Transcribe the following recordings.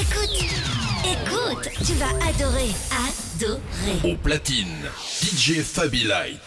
Écoute, écoute, tu vas adorer, adorer. Au platine, DJ Fabilite.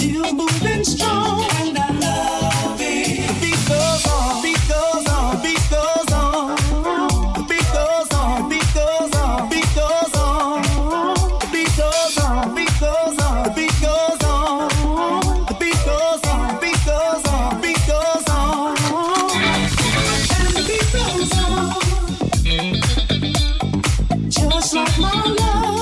still moving strong, and I love it. The beat goes on, the beat goes on, the beat goes on, the beat goes on, the beat goes on, the beat goes on, the beat goes on, the beat goes on, the beat goes on, the beat goes on, the beat goes on, the beat goes on, and the beat goes on, just like my love.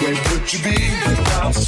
Where would you be without us?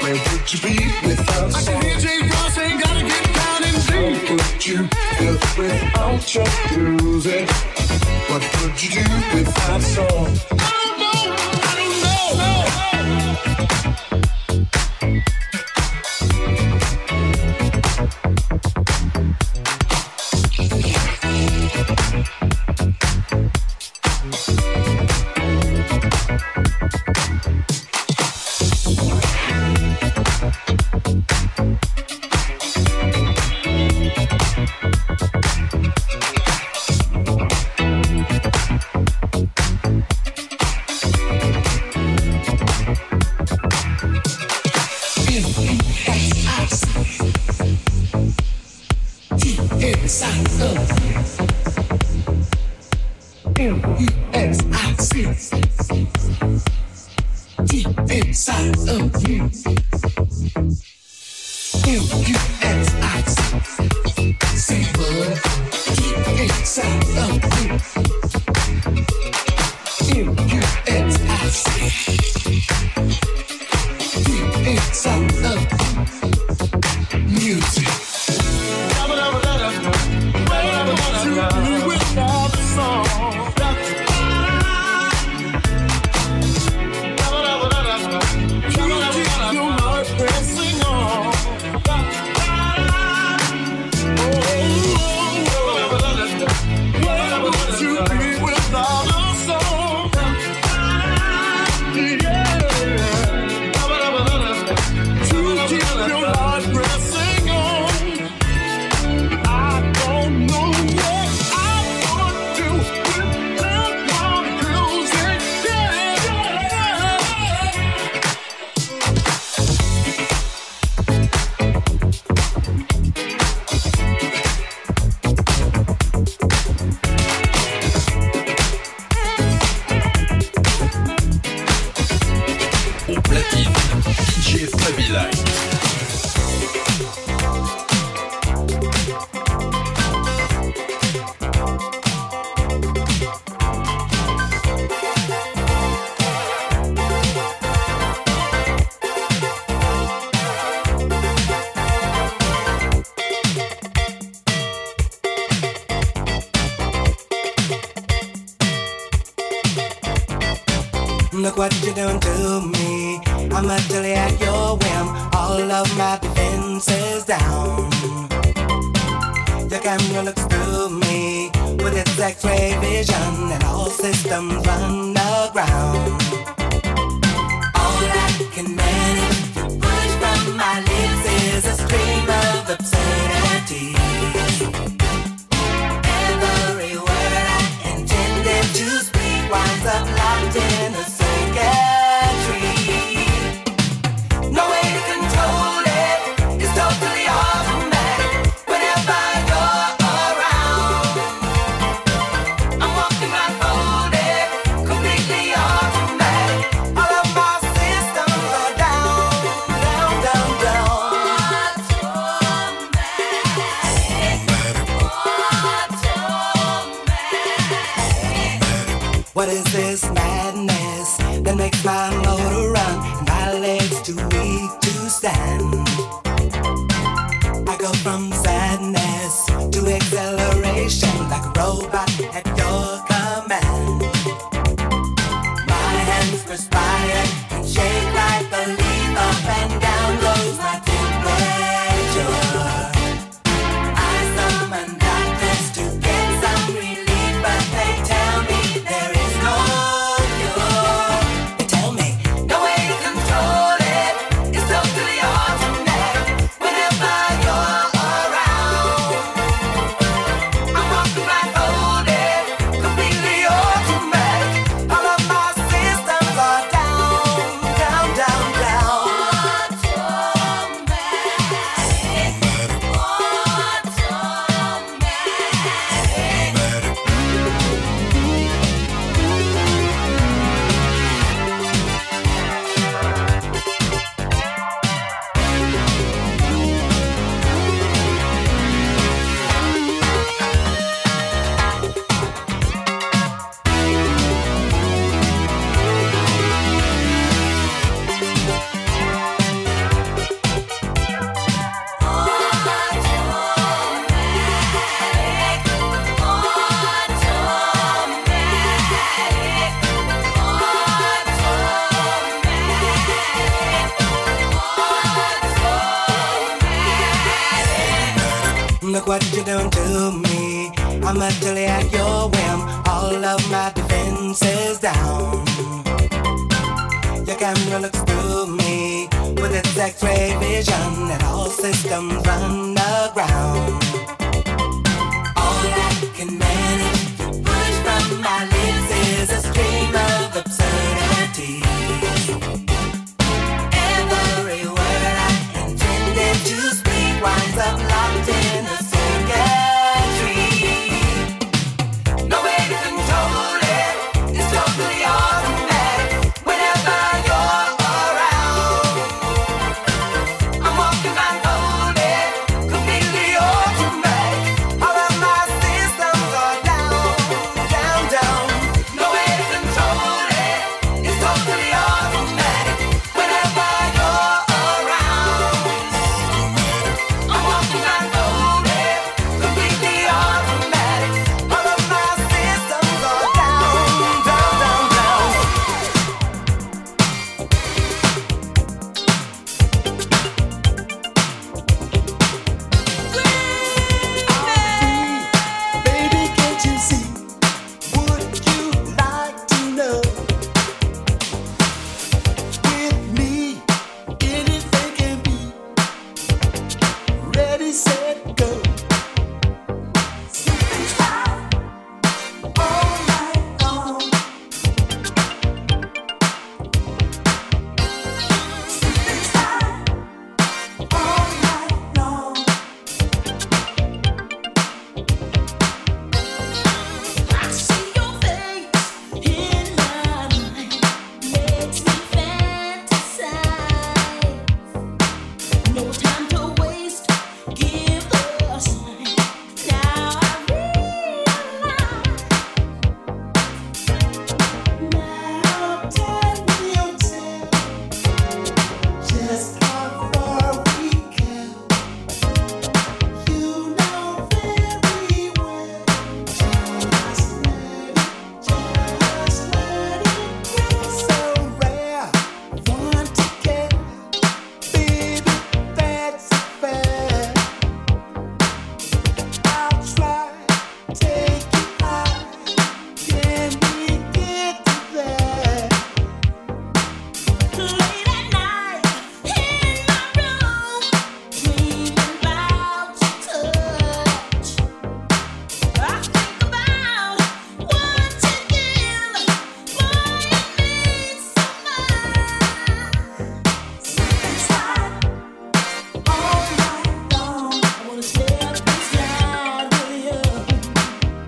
Like DJ Frost ain't gotta get down and deep. would you do without your music? What would you do without song? I know. Look what you're doing to me. I'm utterly at your whim. All of my defenses down. Your camera looks through me with its X-ray vision, and all systems run aground. All I can manage to push from my lips is a stream of obscenity. Every word I intended to speak winds up locked in a you done to me. I'm utterly at your whim. All of my defenses down. Your camera looks through me with its X-ray vision, and all systems run aground. All I can manage to push from my lips is a stream of absurdity. Every word I intended to speak winds up locked in a circuitry. No way to control it. It's totally automatic. Whenever you're around, I'm walking my lonely, completely automatic. All of my systems are down, down, down. No way to control it. It's totally automatic. Whenever you're around, I'm walking my lonely, completely automatic. All of my systems are down, down, down, down. Baby, can't you see? Would you like to know? With me, anything can be. Ready, set, go. Superstar, all night long. Superstar, all night long. I see your face in my mind, makes me fantasize. No time to waste, give a sign. Now I realize. Now tell yourself just how far we can. You know very well. Just let it go. So rare, want to get, baby, that's a fact. I'll try, take you high. Can we get to that? Late at night, in my room, dreaming about your touch. I think about what you give, why it means so much. Superstar, all night long. I wanna share this night with you.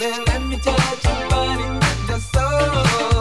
Let me touch your body and your soul.